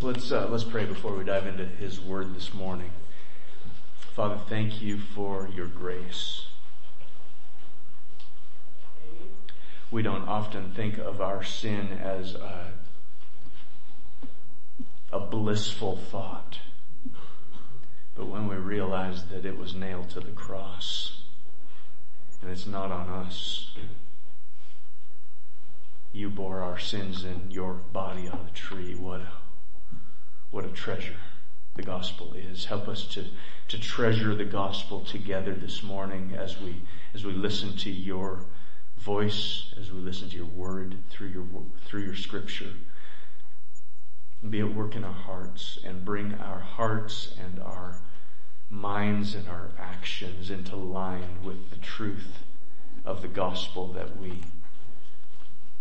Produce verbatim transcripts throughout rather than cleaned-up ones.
Let's, uh, let's pray before we dive into His Word this morning. Father, thank You for Your grace. We don't often think of our sin as a, a blissful thought. But when we realize that it was nailed to the cross, and it's not on us, You bore our sins in Your body on the tree. What a, what a treasure the gospel is. Help us to, to treasure the gospel together this morning as we as we listen to Your voice, as we listen to Your word through your through your scripture. Be at work in our hearts and bring our hearts and our minds and our actions into line with the truth of the gospel that we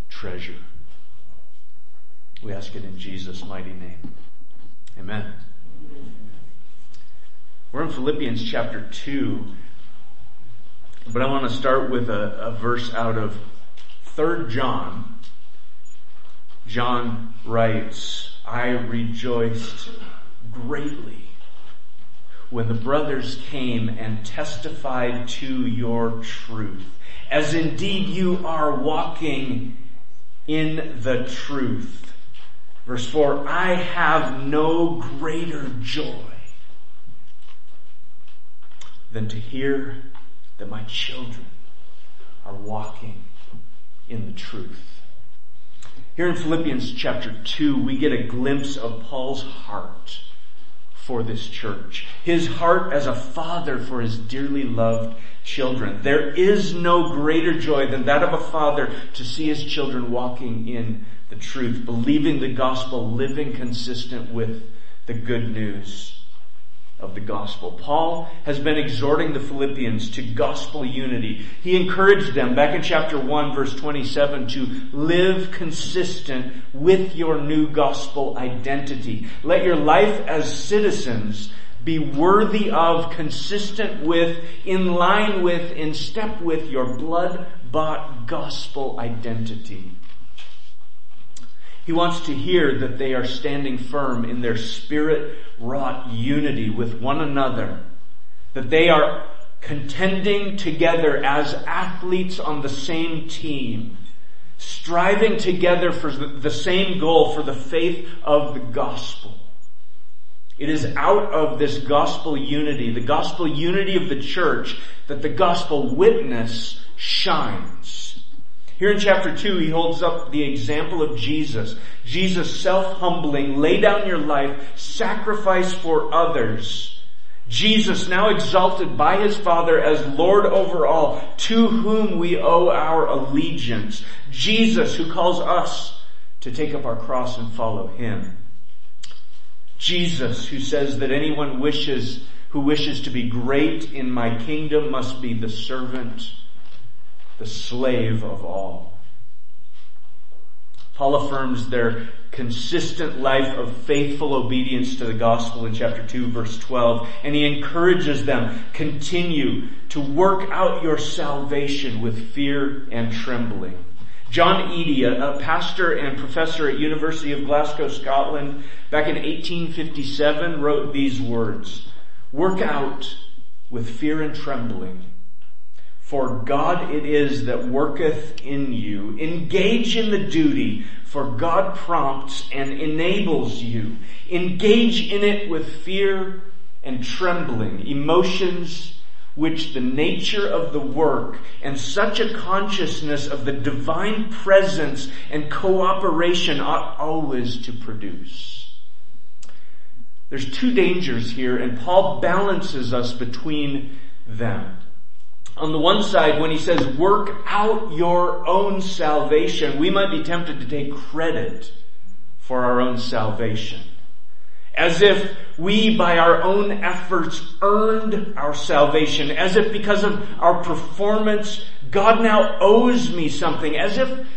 treasure. We ask it in Jesus' mighty name. Amen. We're in Philippians chapter two, but I want to start with a, a verse out of Third John. John writes, I rejoiced greatly when the brothers came and testified to your truth, as indeed you are walking in the truth. Verse four, I have no greater joy than to hear that my children are walking in the truth. Here in Philippians chapter two, we get a glimpse of Paul's heart for this church. His heart as a father for his dearly loved children. There is no greater joy than that of a father to see his children walking in the truth, believing the gospel, living consistent with the good news of the gospel. Paul has been exhorting the Philippians to gospel unity. He encouraged them back in chapter one verse twenty-seven to live consistent with your new gospel identity. Let your life as citizens be worthy of, consistent with, in line with, in step with your blood-bought gospel identity. He wants to hear that they are standing firm in their spirit-wrought unity with one another, that they are contending together as athletes on the same team, striving together for the same goal, for the faith of the gospel. It is out of this gospel unity, the gospel unity of the church, that the gospel witness shines. Here in chapter two, he holds up the example of Jesus. Jesus self-humbling, lay down your life, sacrifice for others. Jesus now exalted by His Father as Lord over all, to whom we owe our allegiance. Jesus who calls us to take up our cross and follow Him. Jesus who says that anyone wishes, who wishes to be great in my kingdom must be the servant, the slave of all. Paul affirms their consistent life of faithful obedience to the gospel in chapter two verse twelve, and he encourages them, continue to work out your salvation with fear and trembling. John Eadie, a pastor and professor at University of Glasgow, Scotland, back in eighteen fifty-seven wrote these words, work out with fear and trembling, for God it is that worketh in you. Engage in the duty, for God prompts and enables you. Engage in it with fear and trembling, emotions which the nature of the work and such a consciousness of the divine presence and cooperation ought always to produce. There's two dangers here, and Paul balances us between them. On the one side, when he says, work out your own salvation, we might be tempted to take credit for our own salvation, as if we, by our own efforts, earned our salvation, as if because of our performance, God now owes me something, as if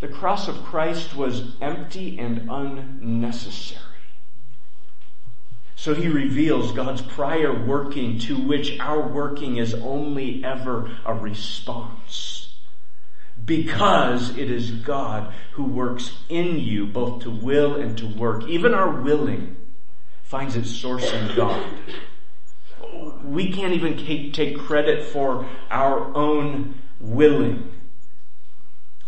the cross of Christ was empty and unnecessary. So he reveals God's prior working, to which our working is only ever a response. because it is God who works in you both to will and to work. Even our willing finds its source in God. We can't even take credit for our own willing,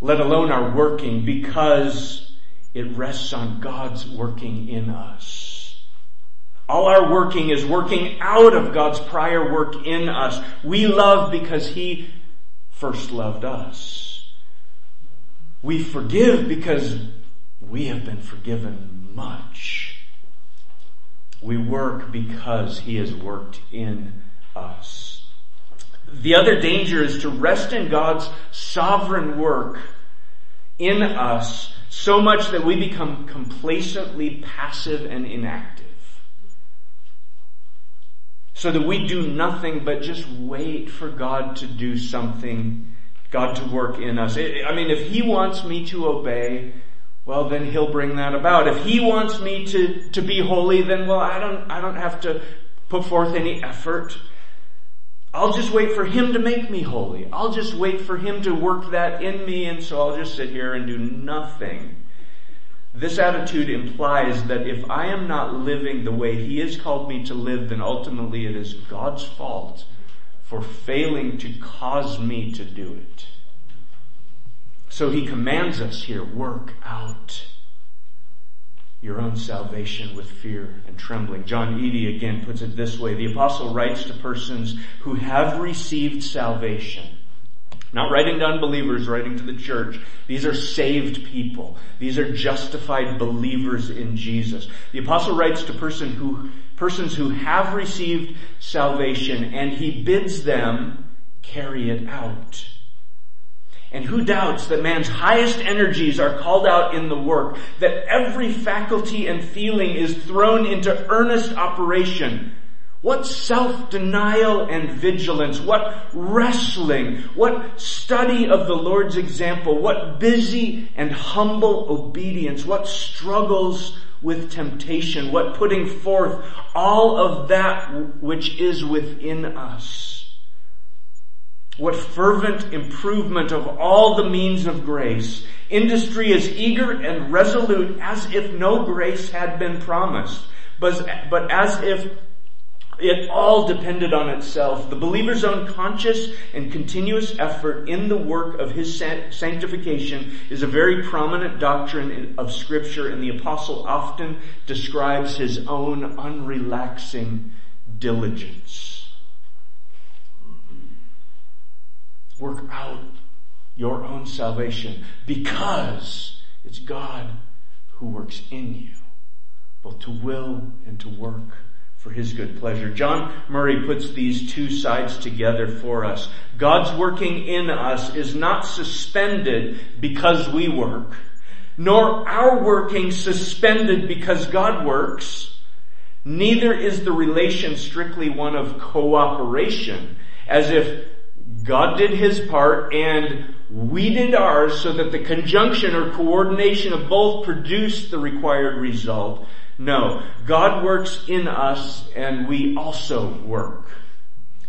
let alone our working, because it rests on God's working in us. All our working is working out of God's prior work in us. We love because He first loved us. We forgive because we have been forgiven much. We work because He has worked in us. The other danger is to rest in God's sovereign work in us so much that we become complacently passive and inactive, so that we do nothing but just wait for God to do something, God to work in us. I mean, if He wants me to obey, well, then He'll bring that about. If He wants me to, to be holy, then, well, I don't, I don't have to put forth any effort. I'll just wait for Him to make me holy. I'll just wait for Him to work that in me, and so I'll just sit here and do nothing. This attitude implies that if I am not living the way He has called me to live, then ultimately it is God's fault for failing to cause me to do it. So He commands us here, work out your own salvation with fear and trembling. John Eadie again puts it this way. The apostle writes to persons who have received salvation. Not writing to unbelievers, writing to the church. These are saved people. These are justified believers in Jesus. The apostle writes to person who, persons who have received salvation, and he bids them carry it out. And who doubts that man's highest energies are called out in the work, that every faculty and feeling is thrown into earnest operation? What self-denial and vigilance, what wrestling, what study of the Lord's example, what busy and humble obedience, what struggles with temptation, what putting forth all of that which is within us, what fervent improvement of all the means of grace. Industry is eager and resolute as if no grace had been promised, but as if it all depended on itself. The believer's own conscious and continuous effort in the work of his sanctification is a very prominent doctrine of Scripture, and the apostle often describes his own unrelaxing diligence. Work out your own salvation because it's God who works in you, both to will and to work for His good pleasure. John Murray puts these two sides together for us. God's working in us is not suspended because we work, nor our working suspended because God works. Neither is the relation strictly one of cooperation, as if God did His part and we did ours, so that the conjunction or coordination of both produced the required result. No, God works in us and we also work.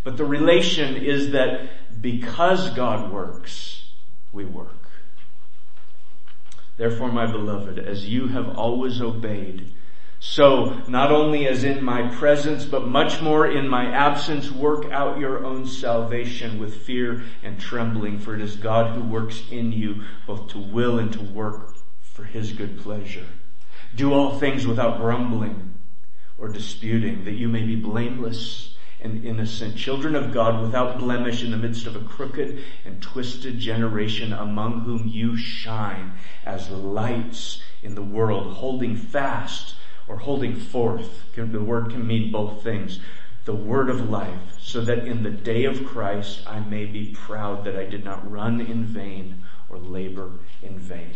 But the relation is that because God works, we work. Therefore, my beloved, as you have always obeyed, so not only as in my presence, but much more in my absence, work out your own salvation with fear and trembling, for it is God who works in you both to will and to work for His good pleasure. Do all things without grumbling or disputing, that you may be blameless and innocent, children of God without blemish in the midst of a crooked and twisted generation, among whom you shine as lights in the world, holding fast or holding forth. The word can mean both things. The word of life, so that in the day of Christ I may be proud that I did not run in vain or labor in vain.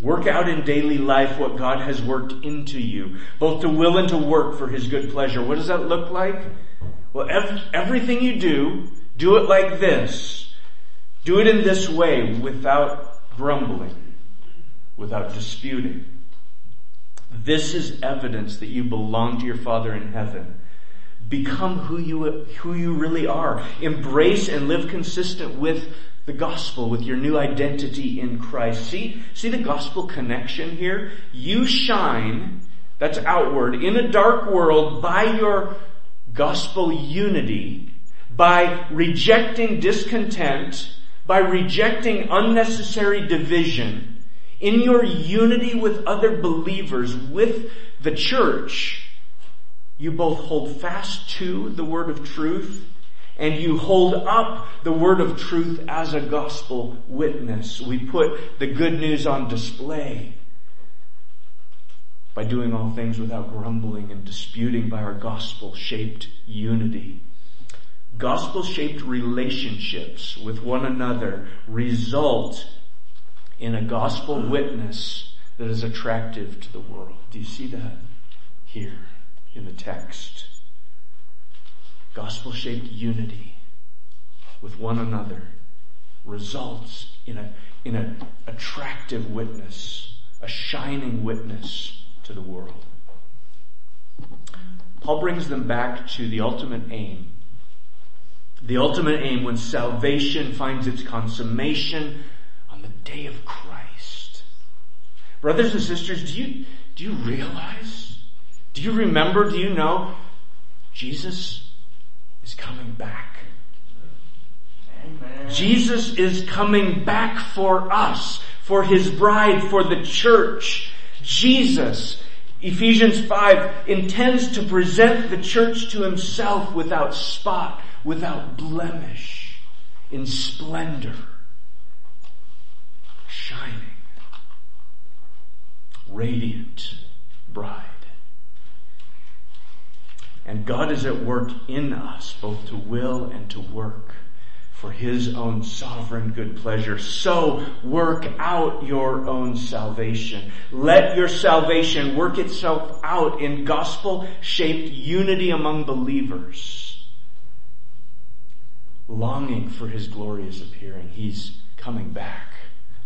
Work out in daily life what God has worked into you, both to will and to work for His good pleasure. What does that look like? Well, ev- everything you do, do it like this. Do it in this way, without grumbling, without disputing. This is evidence that you belong to your Father in heaven. Become who you, who you really are. Embrace and live consistent with the gospel with your new identity in Christ. See, see the gospel connection here? You shine, that's outward, in a dark world by your gospel unity, by rejecting discontent, by rejecting unnecessary division, in your unity with other believers, with the church, you both hold fast to the word of truth, and you hold up the word of truth as a gospel witness. We put the good news on display by doing all things without grumbling and disputing by our gospel-shaped unity. Gospel-shaped relationships with one another result in a gospel witness that is attractive to the world. Do you see that here in the text? Gospel-shaped unity with one another results in a in an attractive witness, a shining witness to the world. Paul brings them back to the ultimate aim. The ultimate aim when salvation finds its consummation on the day of Christ. Brothers and sisters, do you do you realize? Do you remember? Do you know? Jesus is coming back. Amen. Jesus is coming back for us, for His bride, for the church. Jesus, Ephesians five, intends to present the church to Himself without spot, without blemish, in splendor, shining, radiant bride. And God is at work in us, both to will and to work for His own sovereign good pleasure. So work out your own salvation. Let your salvation work itself out in gospel-shaped unity among believers, longing for His glorious appearing. He's coming back.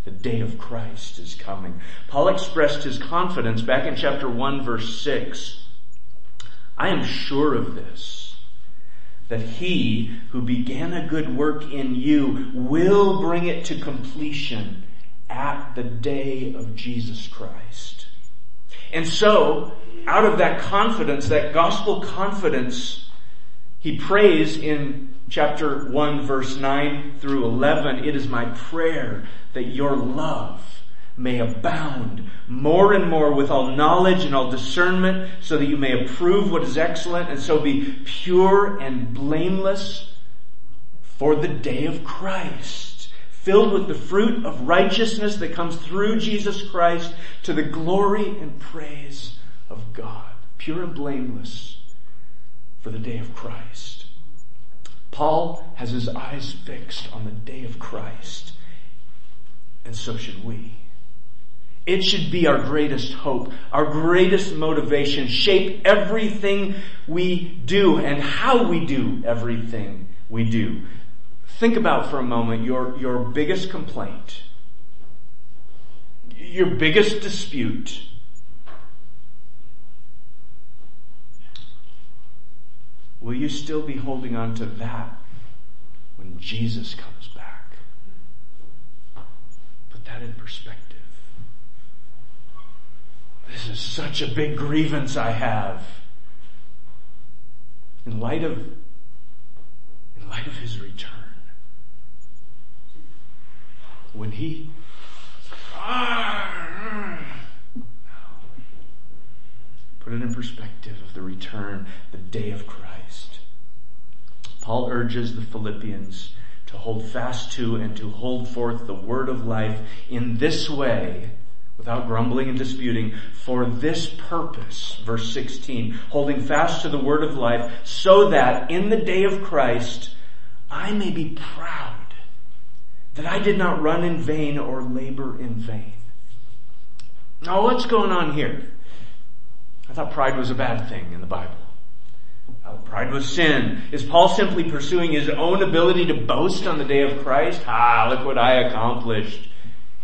The day of Christ is coming. Paul expressed his confidence back in chapter one, verse six. I am sure of this, that He who began a good work in you will bring it to completion at the day of Jesus Christ. And so, out of that confidence, that gospel confidence, he prays in chapter one, verse nine through eleven, it is my prayer that your love may abound more and more with all knowledge and all discernment, so that you may approve what is excellent, and so be pure and blameless for the day of Christ, filled with the fruit of righteousness that comes through Jesus Christ to the glory and praise of God. Pure and blameless for the day of Christ. Paul has his eyes fixed on the day of Christ, and so should we. It should be our greatest hope, our greatest motivation, shape everything we do and how we do everything we do. Think about for a moment your, your biggest complaint, your biggest dispute. Will you still be holding on to that when Jesus comes back? Put that in perspective. This is such a big grievance I have. In light of, in light of His return. When He, put it in perspective of the return, the day of Christ. Paul urges the Philippians to hold fast to and to hold forth the word of life in this way, without grumbling and disputing, for this purpose, verse sixteen, holding fast to the word of life, so that in the day of Christ I may be proud that I did not run in vain or labor in vain. Now what's going on here? I thought pride was a bad thing in the Bible. Pride was sin. Is Paul simply pursuing his own ability to boast on the day of Christ? Ah, look what I accomplished.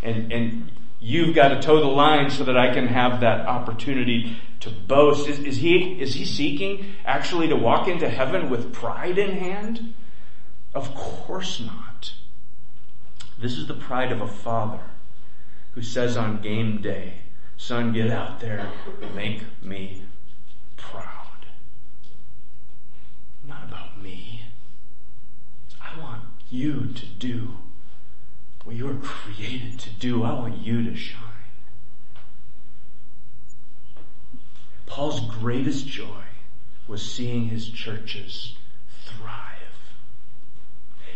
And, and, You've got to toe the line so that I can have that opportunity to boast. Is, is he, is he seeking actually to walk into heaven with pride in hand? Of course not. This is the pride of a father who says on game day, son, get out there, make me proud. Not about me. I want you to do what you were created to do. I want you to shine. Paul's greatest joy was seeing his churches thrive.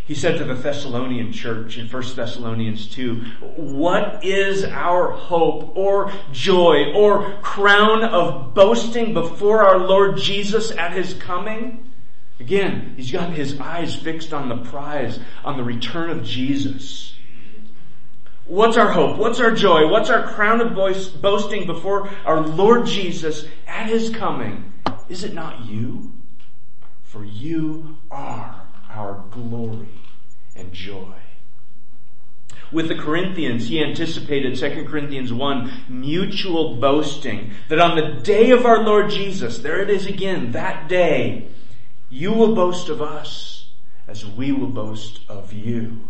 He said to the Thessalonian church in First Thessalonians two, what is our hope or joy or crown of boasting before our Lord Jesus at his coming? Again, he's got his eyes fixed on the prize, on the return of Jesus. What's our hope? What's our joy? What's our crown of boasting before our Lord Jesus at his coming? Is it not you? For you are our glory and joy. With the Corinthians, he anticipated, Second Corinthians one, mutual boasting, that on the day of our Lord Jesus, there it is again, that day, you will boast of us as we will boast of you.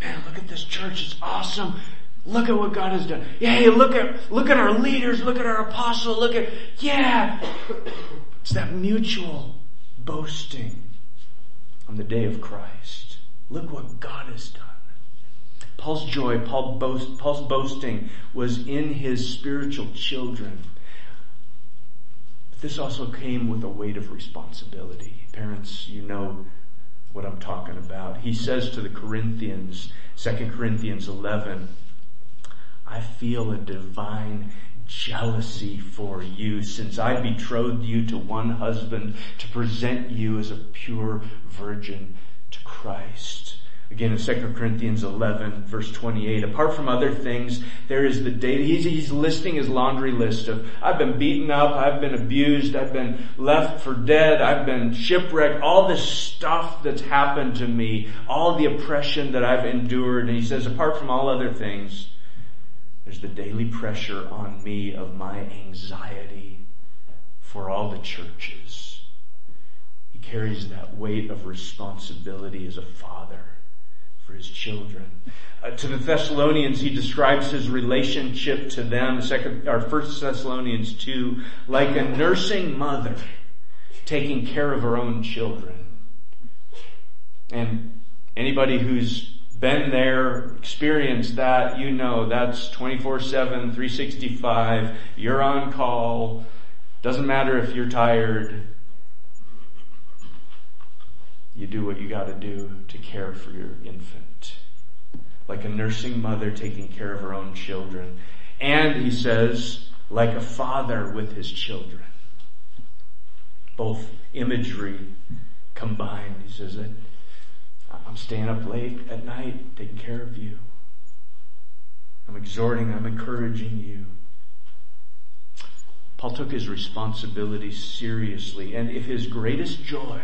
Man, look at this church. It's awesome. Look at what God has done. Yay, look at, look at our leaders. Look at our apostle. Look at, yeah. It's that mutual boasting on the day of Christ. Look what God has done. Paul's joy, Paul boast, Paul's boasting was in his spiritual children. But this also came with a weight of responsibility. Parents, you know what I'm talking about. He says to the Corinthians, Second Corinthians eleven, I feel a divine jealousy for you, since I betrothed you to one husband to present you as a pure virgin to Christ. Again, in Second Corinthians eleven, verse twenty-eight, apart from other things, there is the data. He's, he's listing his laundry list of, I've been beaten up, I've been abused, I've been left for dead, I've been shipwrecked, all this stuff that's happened to me, all the oppression that I've endured. And he says, apart from all other things, there's the daily pressure on me of my anxiety for all the churches. He carries that weight of responsibility as a father for his children. Uh, to the Thessalonians, he describes his relationship to them, second, or First Thessalonians two, like a nursing mother taking care of her own children. And anybody who's been there, experienced that, you know, that's twenty-four seven, three sixty-five, you're on call, doesn't matter if you're tired, you do what you gotta do to care for your infant. Like a nursing mother taking care of her own children. And he says, like a father with his children. Both imagery combined. He says that I'm staying up late at night taking care of you. I'm exhorting, I'm encouraging you. Paul took his responsibility seriously, and if his greatest joy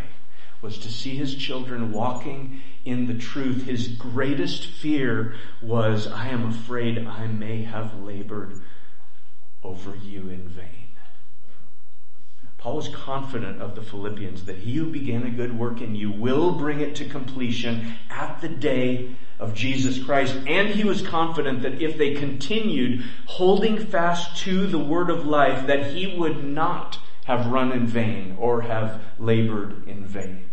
was to see his children walking in the truth, his greatest fear was, I am afraid I may have labored over you in vain. Paul was confident of the Philippians that he who began a good work in you will bring it to completion at the day of Jesus Christ. And he was confident that if they continued holding fast to the word of life, that he would not have run in vain or have labored in vain.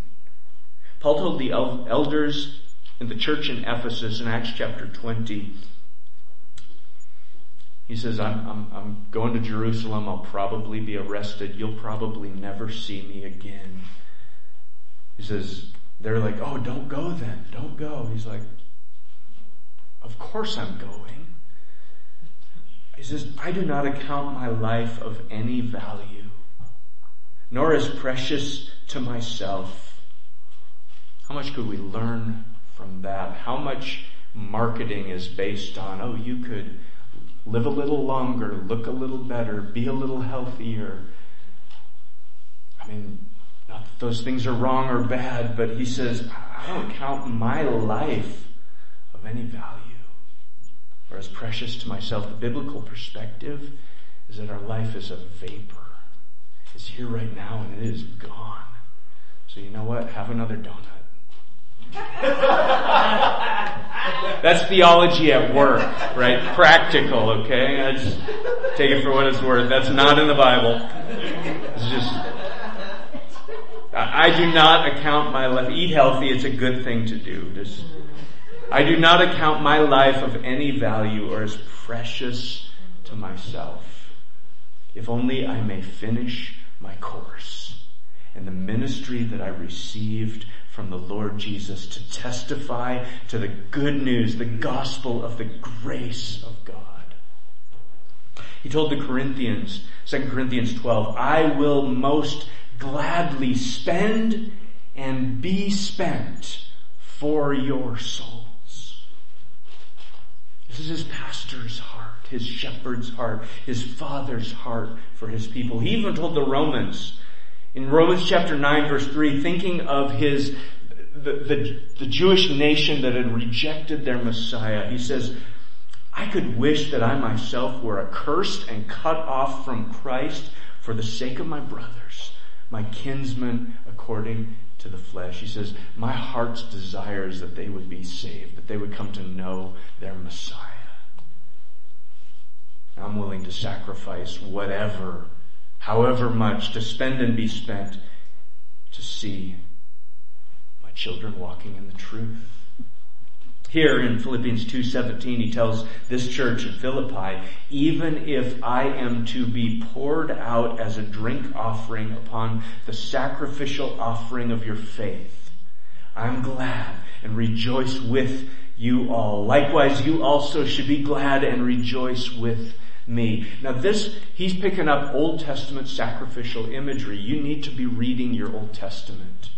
Paul told the elders in the church in Ephesus in Acts chapter twenty, he says, I'm, I'm, I'm going to Jerusalem. I'll probably be arrested. You'll probably never see me again. He says, they're like, oh, don't go then. Don't go. He's like, of course I'm going. He says, I do not account my life of any value, nor as precious to myself. How much could we learn from that? How much marketing is based on, oh, you could live a little longer, look a little better, be a little healthier. I mean, not that those things are wrong or bad, but he says, I don't count my life of any value or as precious to myself. The biblical perspective is that our life is a vapor. It's here right now and it is gone. So you know what? Have another donut. That's theology at work, right? Practical, okay? I just take it for what it's worth. That's not in the Bible. It's just, I do not account my life. Eat healthy, it's a good thing to do. Just, I do not account my life of any value or as precious to myself, if only I may finish my course and the ministry that I received from the Lord Jesus to testify to the good news, the gospel of the grace of God. He told the Corinthians, Second Corinthians twelve, I will most gladly spend and be spent for your souls. This is his pastor's heart, his shepherd's heart, his father's heart for his people. He even told the Romans, in Romans chapter nine verse three, thinking of his, the, the, the Jewish nation that had rejected their Messiah, he says, I could wish that I myself were accursed and cut off from Christ for the sake of my brothers, my kinsmen according to the flesh. He says, my heart's desire is that they would be saved, that they would come to know their Messiah. I'm willing to sacrifice whatever, however much, to spend and be spent to see my children walking in the truth. Here in Philippians two seventeen, he tells this church in Philippi, even if I am to be poured out as a drink offering upon the sacrificial offering of your faith, I'm glad and rejoice with you all. Likewise, you also should be glad and rejoice with me. Now this, he's picking up Old Testament sacrificial imagery. You need to be reading your Old Testament,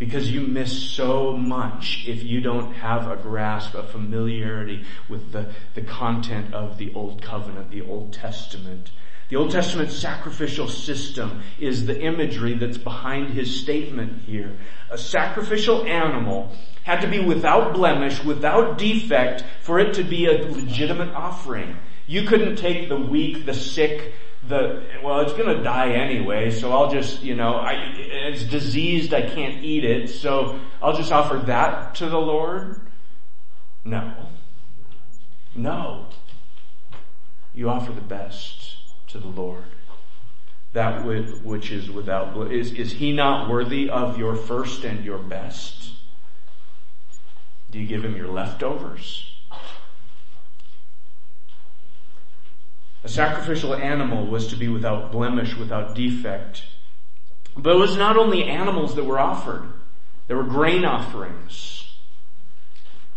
because you miss so much if you don't have a grasp, a familiarity with the, the content of the Old Covenant, the Old Testament. The Old Testament sacrificial system is the imagery that's behind his statement here. A sacrificial animal had to be without blemish, without defect, for it to be a legitimate offering. You couldn't take the weak, the sick, the, well, it's gonna die anyway, so I'll just, you know, I, it's diseased, I can't eat it, so I'll just offer that to the Lord? No. No. You offer the best to the Lord. That which is without, is, is he not worthy of your first and your best? Do you give him your leftovers? A sacrificial animal was to be without blemish, without defect. But it was not only animals that were offered. There were grain offerings.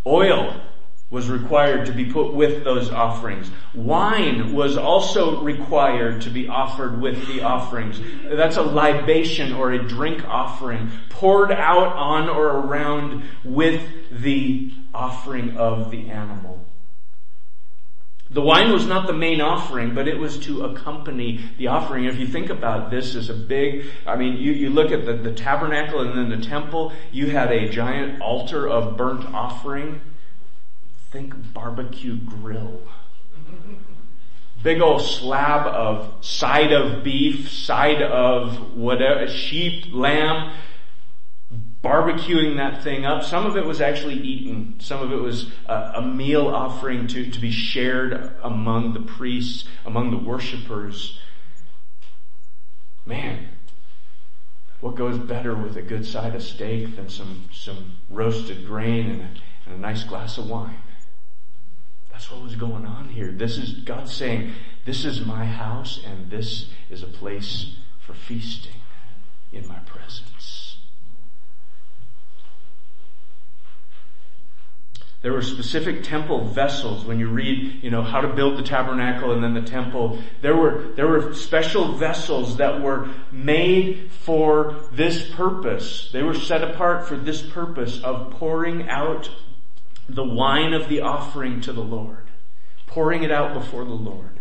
Oil was required to be put with those offerings. Wine was also required to be offered with the offerings. That's a libation or a drink offering poured out on or around with the offering of the animal. The wine was not the main offering, but it was to accompany the offering. If you think about this as a big, I mean, you, you look at the, the tabernacle and then the temple, you had a giant altar of burnt offering. Think barbecue grill. Big old slab of side of beef, side of whatever, sheep, lamb, barbecuing that thing up. Some of it was actually eaten. Some of it was a, a meal offering to, to be shared among the priests, among the worshipers. Man, what goes better with a good side of steak than some, some roasted grain and a, and a nice glass of wine? That's what was going on here. This is God saying, this is my house and this is a place for feasting in my presence. There were specific temple vessels. When you read, you know, how to build the tabernacle and then the temple, there were, there were special vessels that were made for this purpose. They were set apart for this purpose of pouring out the wine of the offering to the Lord, pouring it out before the Lord.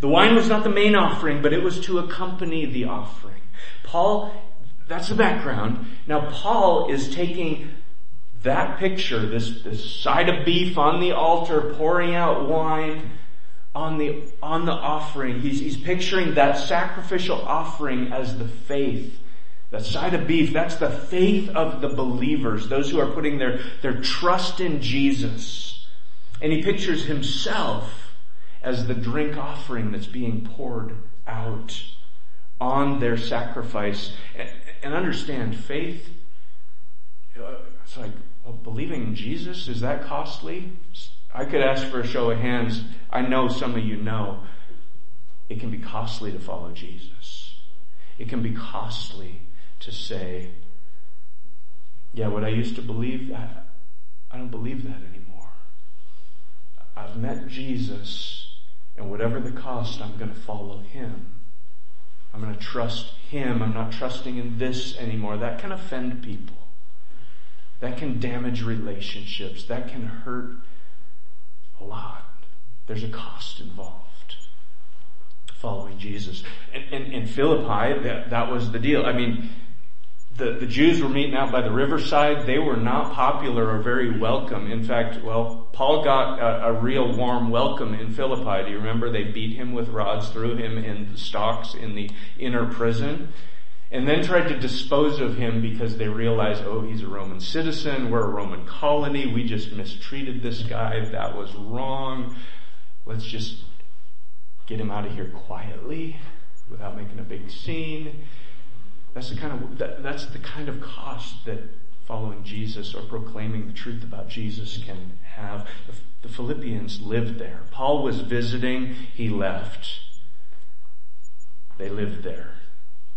The wine was not the main offering, but it was to accompany the offering. Paul, that's the background. Now Paul is taking that picture, this, this side of beef on the altar, pouring out wine on the, on the offering. He's, he's picturing that sacrificial offering as the faith The side of beef, that's the faith of the believers, those who are putting their, their trust in Jesus. And he pictures himself as the drink offering that's being poured out on their sacrifice. And, and understand, faith, it's like, well, believing in Jesus, is that costly? I could ask for a show of hands. I know some of you know. It can be costly to follow Jesus. It can be costly to say, yeah, what I used to believe, I, I don't believe that anymore. I've met Jesus, and whatever the cost, I'm going to follow him. I'm going to trust him. I'm not trusting in this anymore. That can offend people. That can damage relationships. That can hurt a lot. There's a cost involved following Jesus. And in Philippi, that, that was the deal. I mean, the, the Jews were meeting out by the riverside. They were not popular or very welcome. In fact, well, Paul got a, a real warm welcome in Philippi. Do you remember? They beat him with rods, threw him in the stocks in the inner prison, and then tried to dispose of him because they realized, oh, he's a Roman citizen. We're a Roman colony. We just mistreated this guy. That was wrong. Let's just get him out of here quietly without making a big scene. That's the kind of, that, that's the kind of cost that following Jesus or proclaiming the truth about Jesus can have. The, the Philippians lived there. Paul was visiting. He left. They lived there.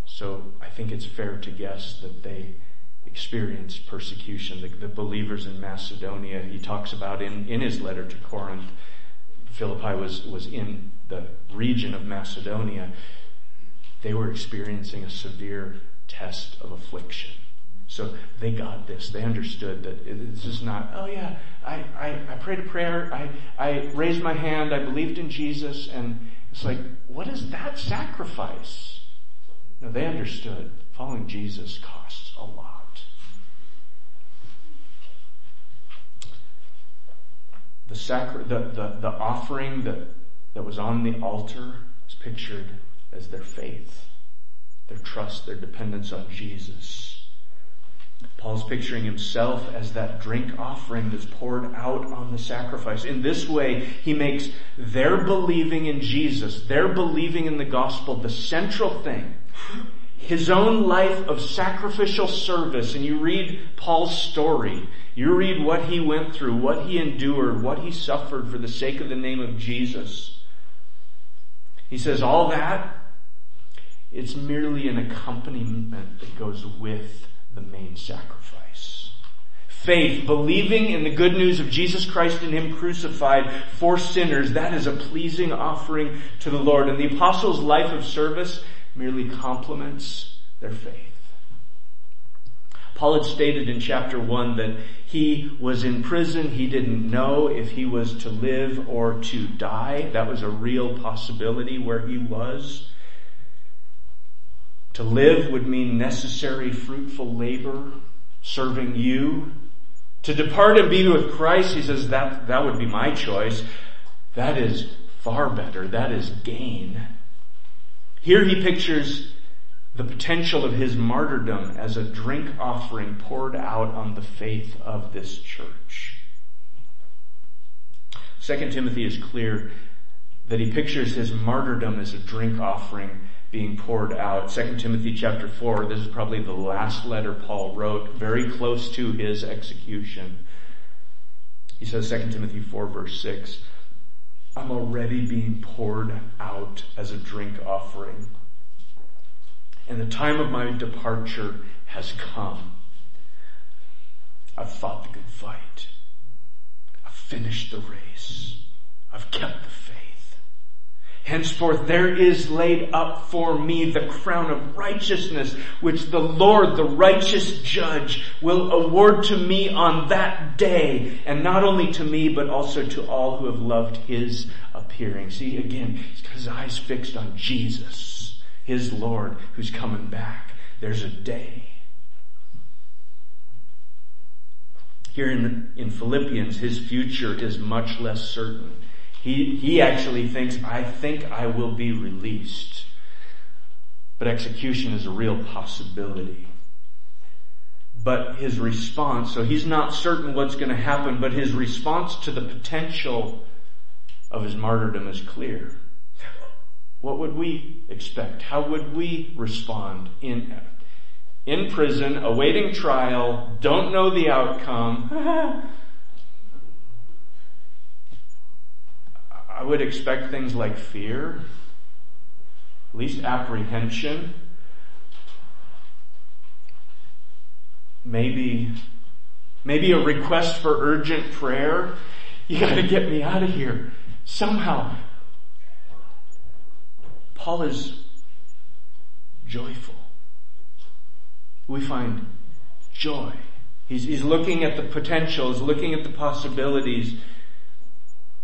So I think it's fair to guess that they experienced persecution. The, the believers in Macedonia, he talks about in, in his letter to Corinth, Philippi was, was in the region of Macedonia. They were experiencing a severe test of affliction. So they got this. They understood that this is not, oh yeah, I, I, I prayed a prayer, I, I raised my hand, I believed in Jesus, and it's like, what is that sacrifice? No, they understood following Jesus costs a lot. The, sacri- the, the, the offering that, that was on the altar is pictured as their faith, their trust, their dependence on Jesus. Paul's picturing himself as that drink offering that's poured out on the sacrifice. In this way, he makes their believing in Jesus, their believing in the gospel, the central thing. His own life of sacrificial service. And you read Paul's story. You read what he went through, what he endured, what he suffered for the sake of the name of Jesus. He says all that, it's merely an accompaniment that goes with the main sacrifice. Faith, believing in the good news of Jesus Christ and him crucified for sinners, that is a pleasing offering to the Lord. And the apostles' life of service merely complements their faith. Paul had stated in chapter one that he was in prison. He didn't know if he was to live or to die. That was a real possibility where he was. To live would mean necessary, fruitful labor, serving you. To depart and be with Christ, he says, that, that would be my choice. That is far better. That is gain. Here he pictures the potential of his martyrdom as a drink offering poured out on the faith of this church. Second Timothy is clear that he pictures his martyrdom as a drink offering being poured out. Second Timothy chapter four, this is probably the last letter Paul wrote, very close to his execution. He says, Second Timothy four verse six, I'm already being poured out as a drink offering, and the time of my departure has come. I've fought the good fight. I've finished the race. I've kept the faith. Henceforth there is laid up for me the crown of righteousness, which the Lord, the righteous judge, will award to me on that day, and not only to me, but also to all who have loved his appearing. See, again, he's got his eyes fixed on Jesus, his Lord, who's coming back. There's a day. Here in, in Philippians, his future is much less certain. He, he actually thinks, I think I will be released. but execution is a real possibility. But his response, so he's not certain what's going to happen, but his response to the potential of his martyrdom is clear. What would we expect? How would we respond in in prison, awaiting trial, don't know the outcome? I would expect things like fear, at least apprehension, maybe maybe a request for urgent prayer. You got to get me out of here somehow. Paul is joyful. We find joy. He's, he's looking at the potentials, looking at the possibilities.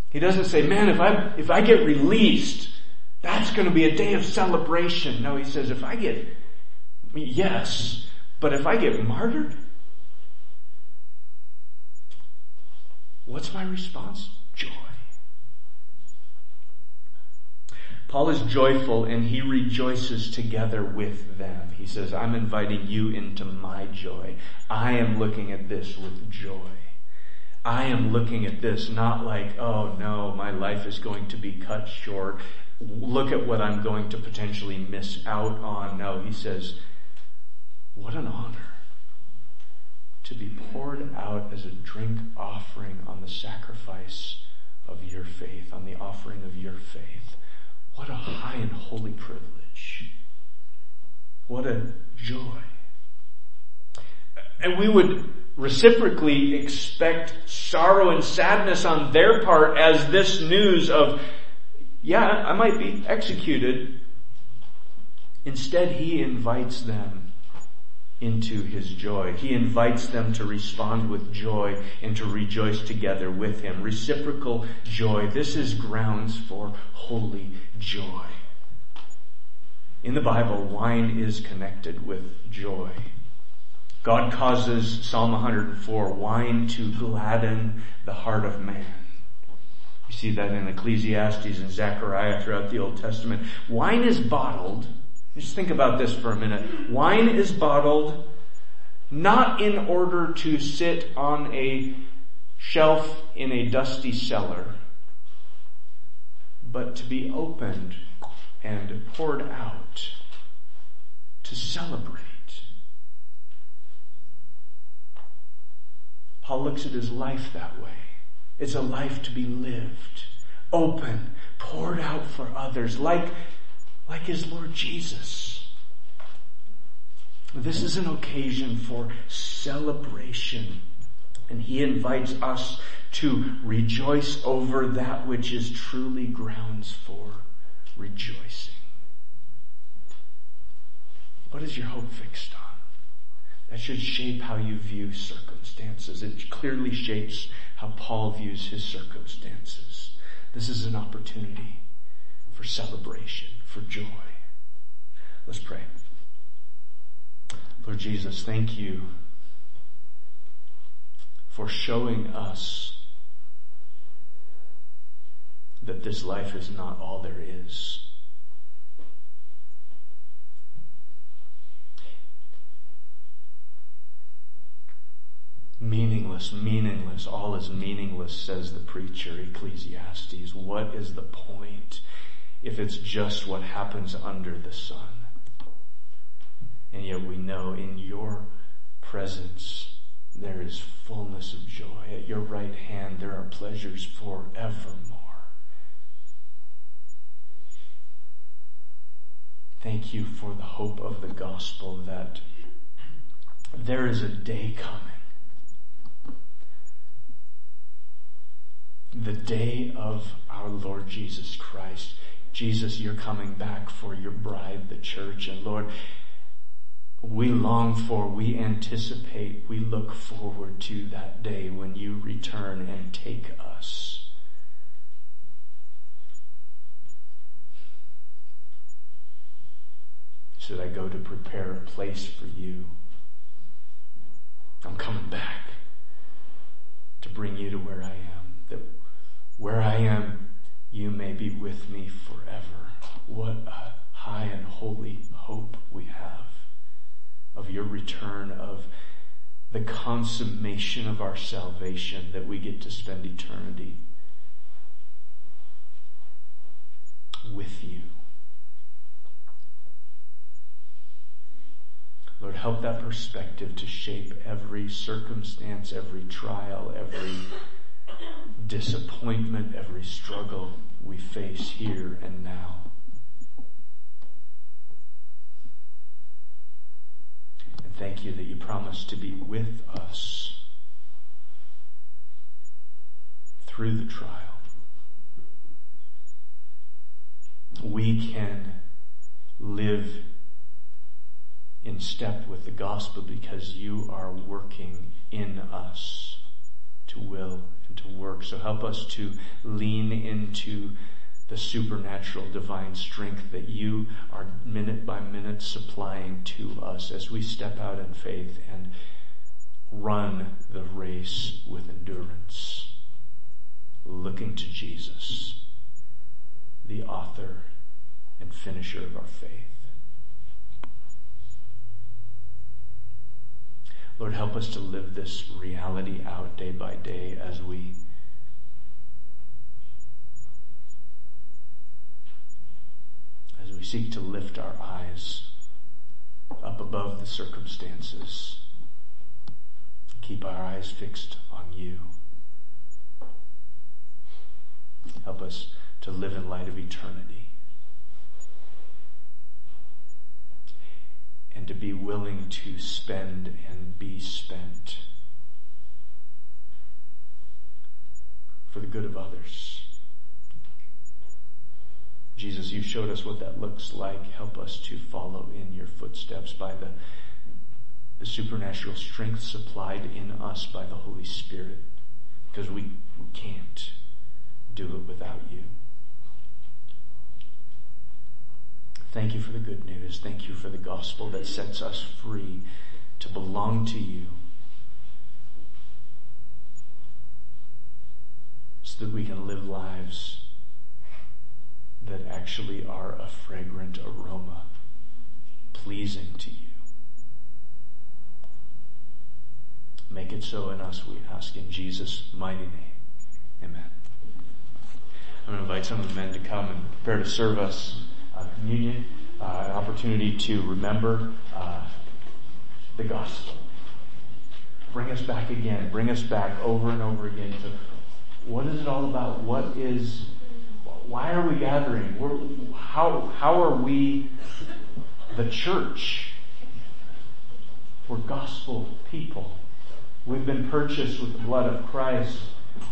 He doesn't say, man, if I if I get released, that's going to be a day of celebration. No, he says, if I get, yes, but if I get martyred, what's my response? Joy. Paul is joyful and he rejoices together with them. He says, I'm inviting you into my joy. I am looking at this with joy. I am looking at this not like, oh no, my life is going to be cut short. Look at what I'm going to potentially miss out on. No, he says, what an honor to be poured out as a drink offering on the sacrifice of your faith, on the offering of your faith. What a high and holy privilege. What a joy. And we would reciprocally expect sorrow and sadness on their part as this news of, yeah, I might be executed. Instead, he invites them into his joy. He invites them to respond with joy and to rejoice together with him. Reciprocal joy. This is grounds for holy joy. In the Bible, wine is connected with joy. God causes, Psalm one hundred four, wine to gladden the heart of man. You see that in Ecclesiastes and Zechariah throughout the Old Testament. Wine is bottled. Just think about this for a minute. Wine is bottled not in order to sit on a shelf in a dusty cellar, but to be opened and poured out to celebrate. Paul looks at his life that way. It's a life to be lived, open, poured out for others, like like his Lord Jesus. This is an occasion for celebration, and he invites us to rejoice over that which is truly grounds for rejoicing. What is your hope fixed on? That should shape how you view circumstances. It clearly shapes how Paul views his circumstances. This is an opportunity for celebration, for joy. Let's pray. Lord Jesus, thank you for showing us that this life is not all there is. Meaningless, meaningless, all is meaningless, says the preacher, Ecclesiastes. What is the point if it's just what happens under the sun? And yet we know in your presence there is fullness of joy. At your right hand there are pleasures forevermore. Thank you for the hope of the gospel that there is a day coming. The day of our Lord Jesus Christ. Jesus, you're coming back for your bride, the church. And Lord, we long for, we anticipate, we look forward to that day when you return and take us. Should I go to prepare a place for you? I'm coming back to bring you to where I am, that where I am, you may be with me forever. What a high and holy hope we have of your return, of the consummation of our salvation, that we get to spend eternity with you. Lord, help that perspective to shape every circumstance, every trial, every disappointment, every struggle we face here and now. And thank you that you promise to be with us through the trial. We can live in step with the gospel because you are working in us to will and to work. So help us to lean into the supernatural divine strength that you are minute by minute supplying to us as we step out in faith and run the race with endurance, looking to Jesus, the author and finisher of our faith. Lord, help us to live this reality out day by day as we as we seek to lift our eyes up above the circumstances. Keep our eyes fixed on you. Help us to live in light of eternity and to be willing to spend and be spent for the good of others. Jesus, you showed us what that looks like. Help us to follow in your footsteps by the, the supernatural strength supplied in us by the Holy Spirit, because we, we can't do it without you. Thank you for the good news. Thank you for the gospel that sets us free to belong to you, so that we can live lives that actually are a fragrant aroma, pleasing to you. Make it so in us, we ask in Jesus' mighty name. Amen. I'm going to invite some of the men to come and prepare to serve us. Uh, communion, uh, an opportunity to remember uh, the gospel. Bring us back again. Bring us back over and over again to what is it all about? What is? Why are we gathering? We're, how how are we the church? We're gospel people. We've been purchased with the blood of Christ.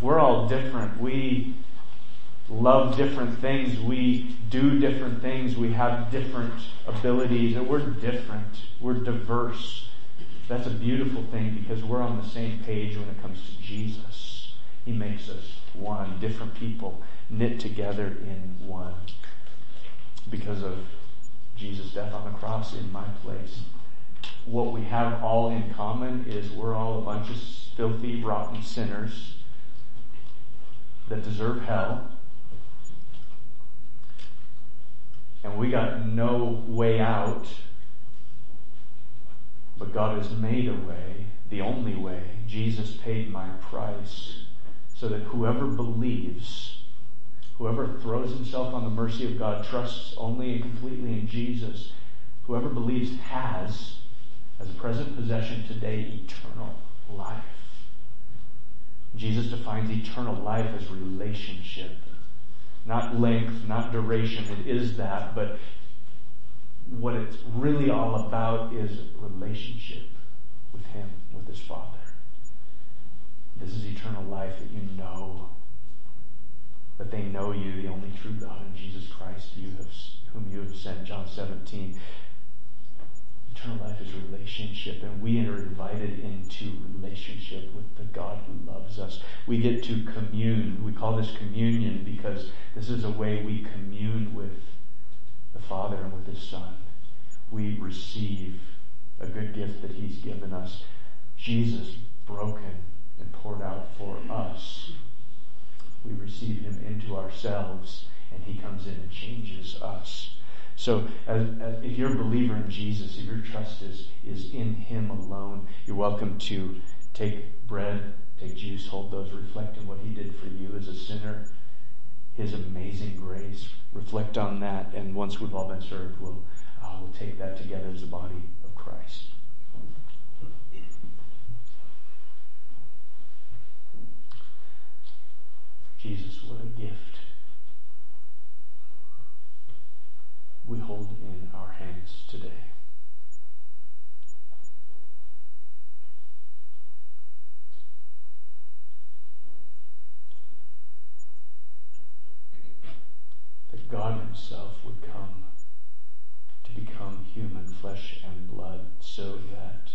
We're all different. We love different things, we do different things, we have different abilities, and we're different, we're diverse. That's a beautiful thing, because we're on the same page when it comes to Jesus. He makes us one, different people, knit together in one, because of Jesus' death on the cross in my place. What we have all in common is we're all a bunch of filthy, rotten sinners that deserve hell. And we got no way out, but God has made a way, the only way. Jesus paid my price, so that whoever believes, whoever throws himself on the mercy of God, trusts only and completely in Jesus, whoever believes has, as a present possession today, eternal life. Jesus defines eternal life as relationship. Not length, not duration, it is that, but what it's really all about is relationship with him, with his Father. This is eternal life, that you know, that they know you, the only true God, and Jesus Christ, you have, whom you have sent, John seventeen. Eternal life is relationship, and we are invited into relationship with the God who loves us. We get to commune. We call this communion because this is a way we commune with the Father and with His Son. We receive a good gift that He's given us. Jesus broken and poured out for us. We receive Him into ourselves, and He comes in and changes us. So as, as if you're a believer in Jesus, if your trust is, is in Him alone, you're welcome to take bread, take juice, hold those, reflect on what He did for you as a sinner, His amazing grace. Reflect on that, and once we've all been served, we'll, uh, we'll take that together as the body of Christ. Jesus, what a gift we hold in our hands today. That God Himself would come to become human, flesh and blood, so that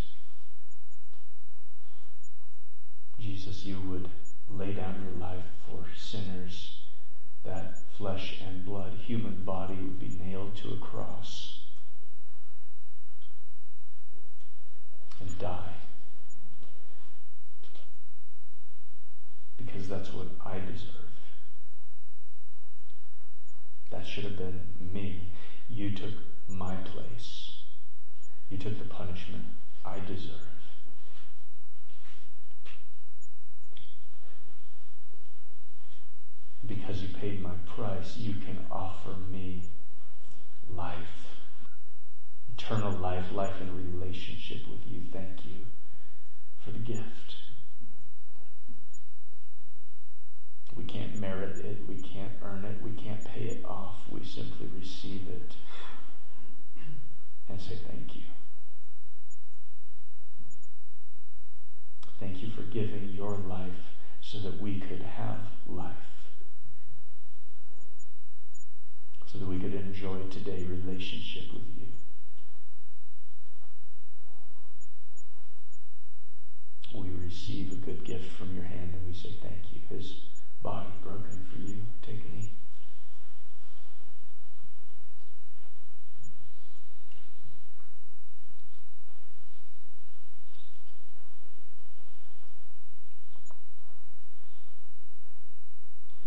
Jesus, you would lay down your life for sinners, that flesh and blood, human body would be nailed to a cross and die. Because that's what I deserve. That should have been me. You took my place. You took the punishment I deserve. Because you paid my price, you can offer me life, eternal life, life in relationship with you. Thank you for the gift. We can't merit it, we can't earn it, we can't pay it off. We simply receive it and say thank you. Thank you for giving your life so that we could have life. So that we could enjoy today relationship with you. We receive a good gift from your hand and we say thank you. His body broken for you. Take and eat.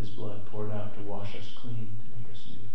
His blood poured out to wash us clean, to make us new.